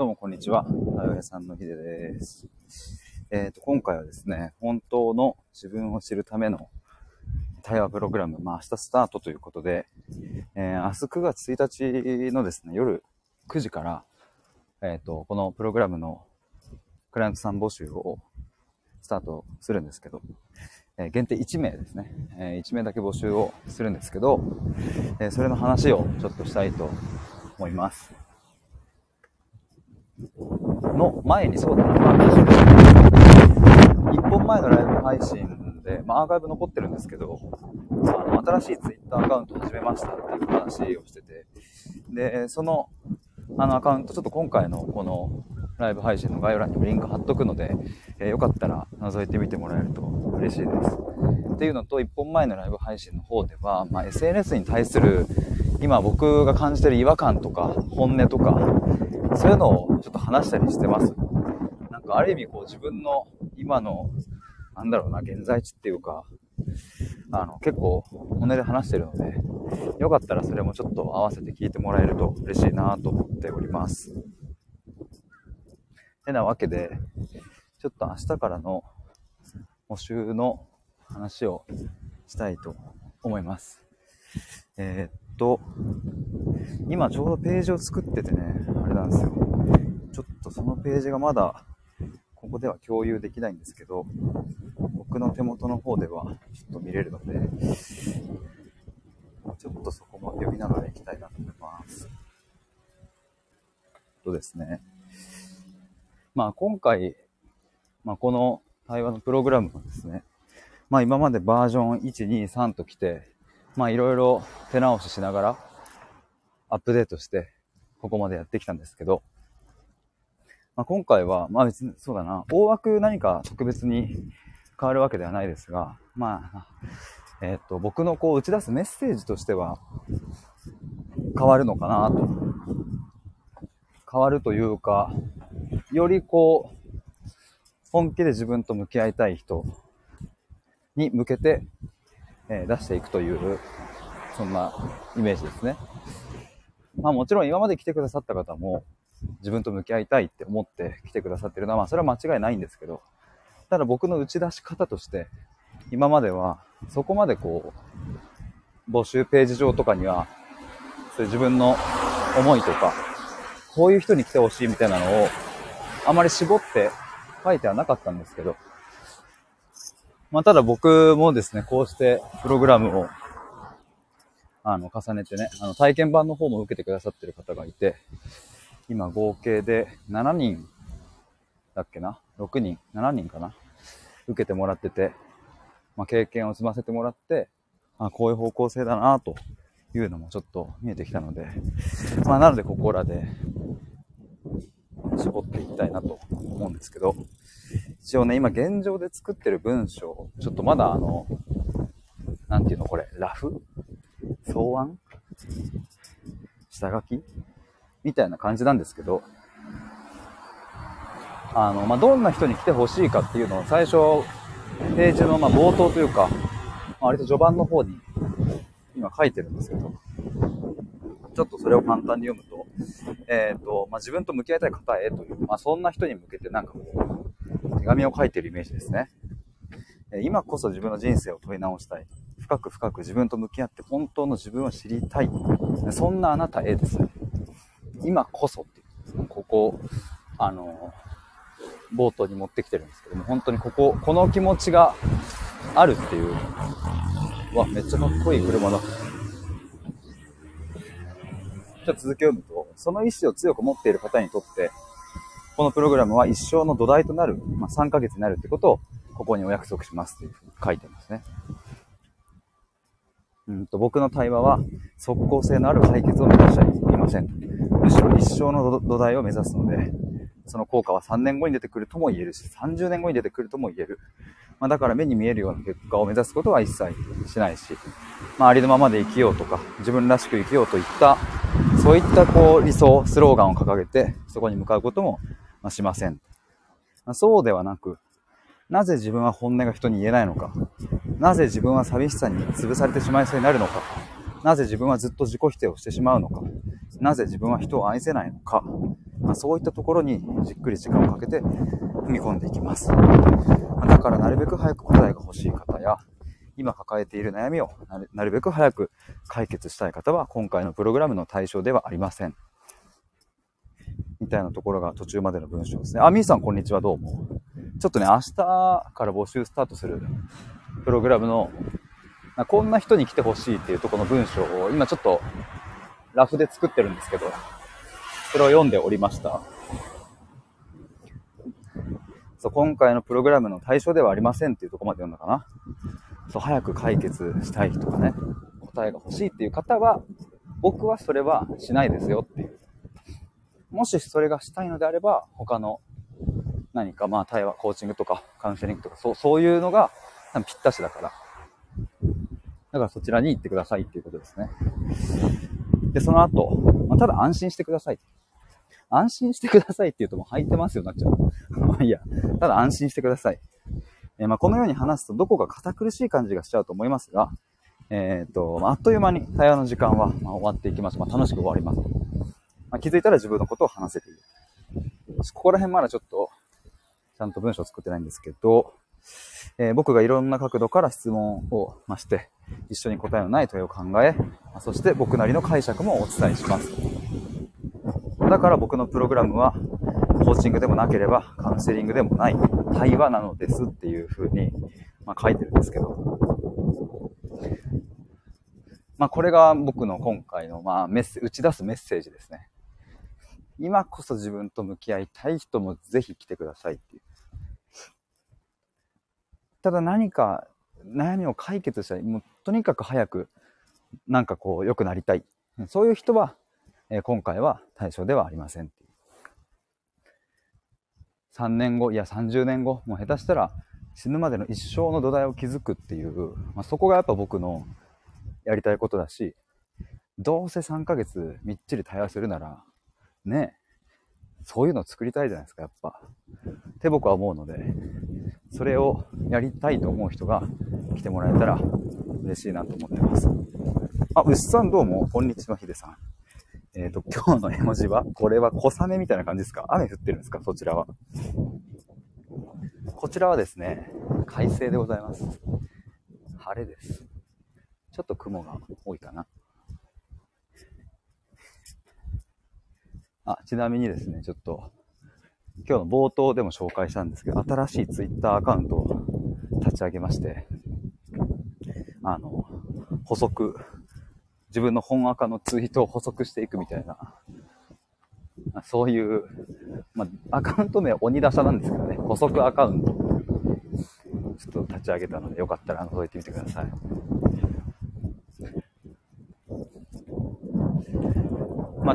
どうもこんにちは、たよえさんのひでです。今回はですね、本当の自分を知るための対話プログラム、明日スタートということで、明日9月1日のですね、夜9時から、このプログラムのクライアントさん募集をスタートするんですけど、限定1名ですね、1名だけ募集をするんですけど、それの話をちょっとしたいと思います。の前にそうだな、1本前のライブ配信で、アーカイブ残ってるんですけど、新しいツイッターアカウント始めましたっていう話をしてて、でそのアカウント、ちょっと今回のこのライブ配信の概要欄にもリンク貼っとくので、よかったら覗いてみてもらえると嬉しいです。っていうのと、1本前のライブ配信の方では、SNS に対する今僕が感じてる違和感とか本音とか、そういうのをちょっと話したりしてます。なんかある意味こう自分の今の現在地っていうか、結構本音で話してるので、よかったらそれもちょっと合わせて聞いてもらえると嬉しいなと思っております。てなわけで、ちょっと明日からの募集の話をしたいと思います。今ちょうどページを作っててね、あれなんですよ。ちょっとそのページがまだここでは共有できないんですけど、僕の手元の方ではちょっと見れるので、ちょっとそこも読みながらいきたいなと思います。とですね。今回、この対話のプログラムはですね、今までバージョン1、2、3と来て、いろいろ手直ししながらアップデートして、ここまでやってきたんですけど、今回は、別にそうだな、大枠何か特別に変わるわけではないですが、僕のこう打ち出すメッセージとしては変わるのかなと。変わるというか、よりこう本気で自分と向き合いたい人に向けて出していくという、そんなイメージですね。もちろん今まで来てくださった方も自分と向き合いたいって思って来てくださってるのは、それは間違いないんですけど、ただ僕の打ち出し方として今まではそこまでこう募集ページ上とかにはそういう自分の思いとか、こういう人に来てほしいみたいなのをあまり絞って書いてはなかったんですけど、ただ僕もですね、こうしてプログラムを重ねてね、体験版の方も受けてくださってる方がいて、今合計で7人だっけな、6人、7人かな、受けてもらってて、経験を積ませてもらって、こういう方向性だなというのもちょっと見えてきたので、なのでここらで絞っていきたいなと思うんですけど、一応ね、今現状で作ってる文章、ちょっとまだラフ草案下書きみたいな感じなんですけど、どんな人に来てほしいかっていうのを最初ページの冒頭というか、割と序盤の方に今書いてるんですけど、ちょっとそれを簡単に読むと、自分と向き合いたい方へという、そんな人に向けて手紙を書いてるイメージですね。今こそ自分の人生を問い直したい。深く深く自分と向き合って本当の自分を知りたい。そんなあなたへですね。今こそっていう、ここ、冒頭に持ってきてるんですけども、本当にこの気持ちがあるっていう。めっちゃかっこいい車だ。じゃあ続きを読むと、その意思を強く持っている方にとって、このプログラムは一生の土台となる、3ヶ月になるってことを、ここにお約束しますというふうに書いてますね。僕の対話は、即効性のある解決を目指していません。むしろ一生の土台を目指すので、その効果は3年後に出てくるとも言えるし、30年後に出てくるとも言える。だから目に見えるような結果を目指すことは一切しないし、ありのままで生きようとか、自分らしく生きようといった、そういったこう理想、スローガンを掲げて、そこに向かうこともしません。そうではなく、なぜ自分は本音が人に言えないのか、なぜ自分は寂しさに潰されてしまいそうになるのか、なぜ自分はずっと自己否定をしてしまうのか、なぜ自分は人を愛せないのか、そういったところにじっくり時間をかけて踏み込んでいきます。だからなるべく早く答えが欲しい方や、今抱えている悩みをなるべく早く解決したい方は今回のプログラムの対象ではありません、みたいなところが途中までの文章ですね。みーさんこんにちは、どうも。ちょっとね、明日から募集スタートするプログラムのこんな人に来てほしいっていうところの文章を今ちょっとラフで作ってるんですけど、それを読んでおりました。そう、今回のプログラムの対象ではありませんっていうところまで読んだかな。そう、早く解決したいとかね、答えが欲しいっていう方は、僕はそれはしないですよっていう。もしそれがしたいのであれば、他の何か対話、コーチングとかカウンセリングとか、そういうのがぴったしだから。だからそちらに行ってくださいっていうことですね。で、その後、ただ安心してください。安心してくださいって言うともう入ってますよ、なっちゃう。いや、ただ安心してください。このように話すとどこか堅苦しい感じがしちゃうと思いますが、あっという間に対話の時間は終わっていきます。楽しく終わります。気づいたら自分のことを話せている。ここら辺まだちょっとちゃんと文章を作ってないんですけど、僕がいろんな角度から質問をして、一緒に答えのない問いを考え、そして僕なりの解釈もお伝えします。だから僕のプログラムはコーチングでもなければカウンセリングでもない対話なのですっていう風に書いてるんですけど、これが僕の今回の打ち出すメッセージですね。今こそ自分と向き合いたい人もぜひ来てくださいっていう。ただ何か悩みを解決したい、もうとにかく早くなんかこう良くなりたい、そういう人は今回は対象ではありません。3年後、いや30年後、もう下手したら死ぬまでの一生の土台を築くっていう、そこがやっぱ僕のやりたいことだし、どうせ3ヶ月みっちり対話するなら、ね、そういうのを作りたいじゃないですか、やっぱ。って僕は思うので、それをやりたいと思う人が来てもらえたら嬉しいなと思ってます。牛さんどうも、こんにちは、ヒデさん。今日の絵文字は、これは小雨みたいな感じですか？雨降ってるんですか？そちらは。こちらはですね、快晴でございます。晴れです。ちょっと雲が多いかな。ちなみにですね、ちょっと、今日の冒頭でも紹介したんですけど、新しいツイッターアカウントを立ち上げまして、補足、自分の本アカのツイートを補足していくみたいな、そういう、アカウント名は鬼出しなんですけどね、補足アカウント、ちょっと立ち上げたので、よかったら覗いてみてください。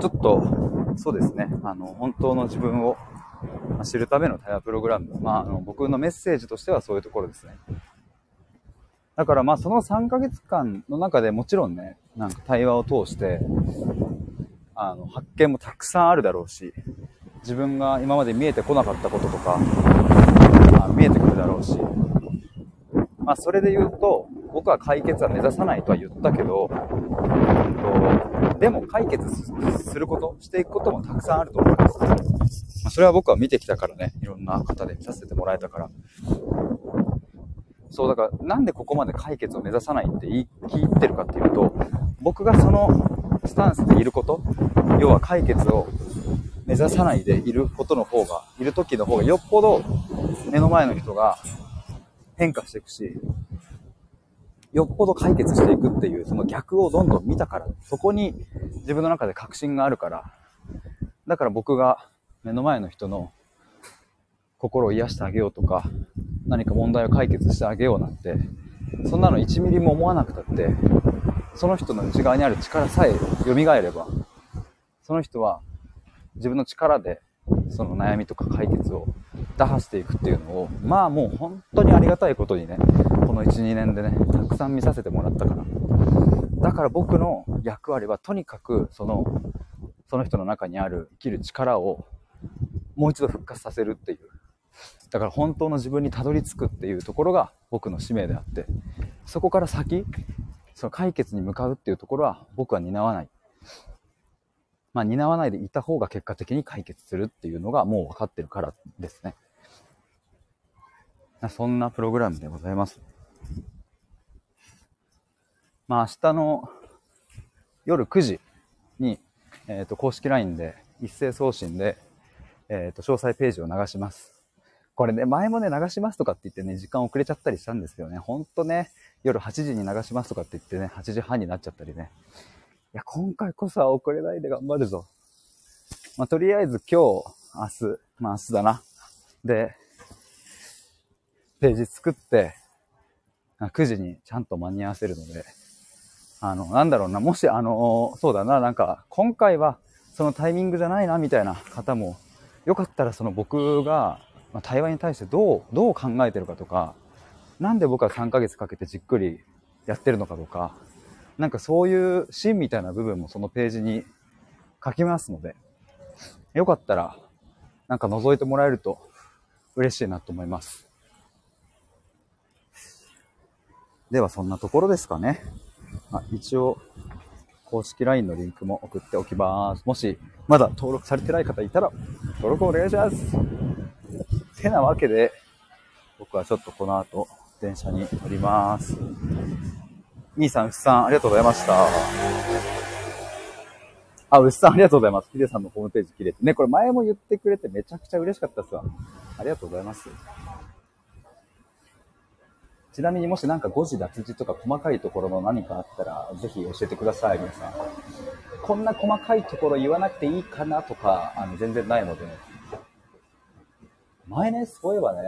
ちょっと、そうですね、本当の自分を知るための対話プログラム、僕のメッセージとしてはそういうところですね。だからその3ヶ月間の中でもちろんね、なんか対話を通して、発見もたくさんあるだろうし、自分が今まで見えてこなかったこととか、見えてくるだろうし、それで言うと、僕は解決は目指さないとは言ったけど、でも解決すること、していくこともたくさんあると思います。それは僕は見てきたからね、いろんな方で見させてもらえたから。そう、だからなんでここまで解決を目指さないって言い切ってるかっていうと、僕がそのスタンスでいること、要は解決を目指さないでいることの方が、いる時の方がよっぽど目の前の人が変化していくし、よっぽど解決していくっていうその逆をどんどん見たから、そこに自分の中で確信があるから、だから僕が目の前の人の心を癒してあげようとか、何か問題を解決してあげようなんて、そんなの1ミリも思わなくたって、その人の内側にある力さえ蘇れば、その人は自分の力でその悩みとか解決を打破していくっていうのを、もう本当にありがたいことにね、この1、2年でね、たくさん見させてもらったから。だから僕の役割はとにかくその人の中にある生きる力をもう一度復活させるっていう。だから本当の自分にたどり着くっていうところが僕の使命であって、そこから先、その解決に向かうっていうところは僕は担わない。まあ、担わないでいた方が結果的に解決するっていうのがもう分かってるからですね。そんなプログラムでございます。まあ、明日の夜9時に、公式 LINE で一斉送信で、詳細ページを流します。これね、前もね、流しますとかって言ってね、時間遅れちゃったりしたんですよね。ほんとね、夜8時に流しますとかって言ってね、8時半になっちゃったりね。いや、今回こそは遅れないで頑張るぞ。まあ、とりあえず今日、明日、まあ明日だな。で、ページ作って、9時にちゃんと間に合わせるので、なんだろうな、もしそうだな、なんか、今回はそのタイミングじゃないな、みたいな方も、よかったらその僕が、対話に対してどう考えてるかとか、なんで僕は3ヶ月かけてじっくりやってるのかとか、なんかそういう芯みたいな部分もそのページに書きますので、よかったらなんか覗いてもらえると嬉しいなと思います。ではそんなところですかね。一応公式 LINE のリンクも送っておきます。もしまだ登録されてない方いたら登録お願いします。てなわけで、僕はちょっとこの後、電車に乗ります。兄さん、うっさん、ありがとうございました。あ、うっさん、ありがとうございます。ヒデさんのホームページ綺麗ね、これ前も言ってくれてめちゃくちゃ嬉しかったっすわ。ありがとうございます。ちなみにもしなんか誤字脱字とか細かいところの何かあったら、ぜひ教えてください、皆さん。こんな細かいところ言わなくていいかなとか、全然ないので、前ね、そういえばね、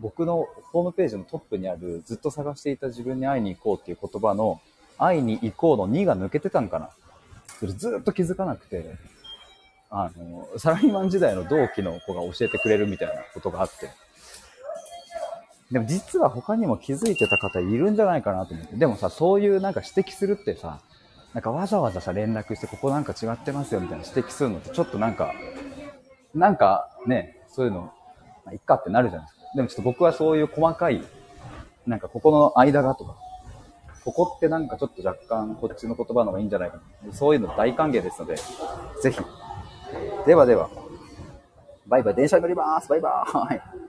僕のホームページのトップにある、ずっと探していた自分に会いに行こうっていう言葉の、会いに行こうの2が抜けてたんかな。それずっと気づかなくて、サラリーマン時代の同期の子が教えてくれるみたいなことがあって。でも実は他にも気づいてた方いるんじゃないかなと思って。でもさ、そういうなんか指摘するってさ、なんかわざわざさ連絡して、ここなんか違ってますよみたいな指摘するのってちょっとなんかね、そういうの、まあ、いっかってなるじゃないですか。でもちょっと僕はそういう細かい、なんかここの間がとか、ここってなんかちょっと若干こっちの言葉の方がいいんじゃないかな。そういうの大歓迎ですので、ぜひ。ではでは、バイバイ、電車に乗ります。バイバイ。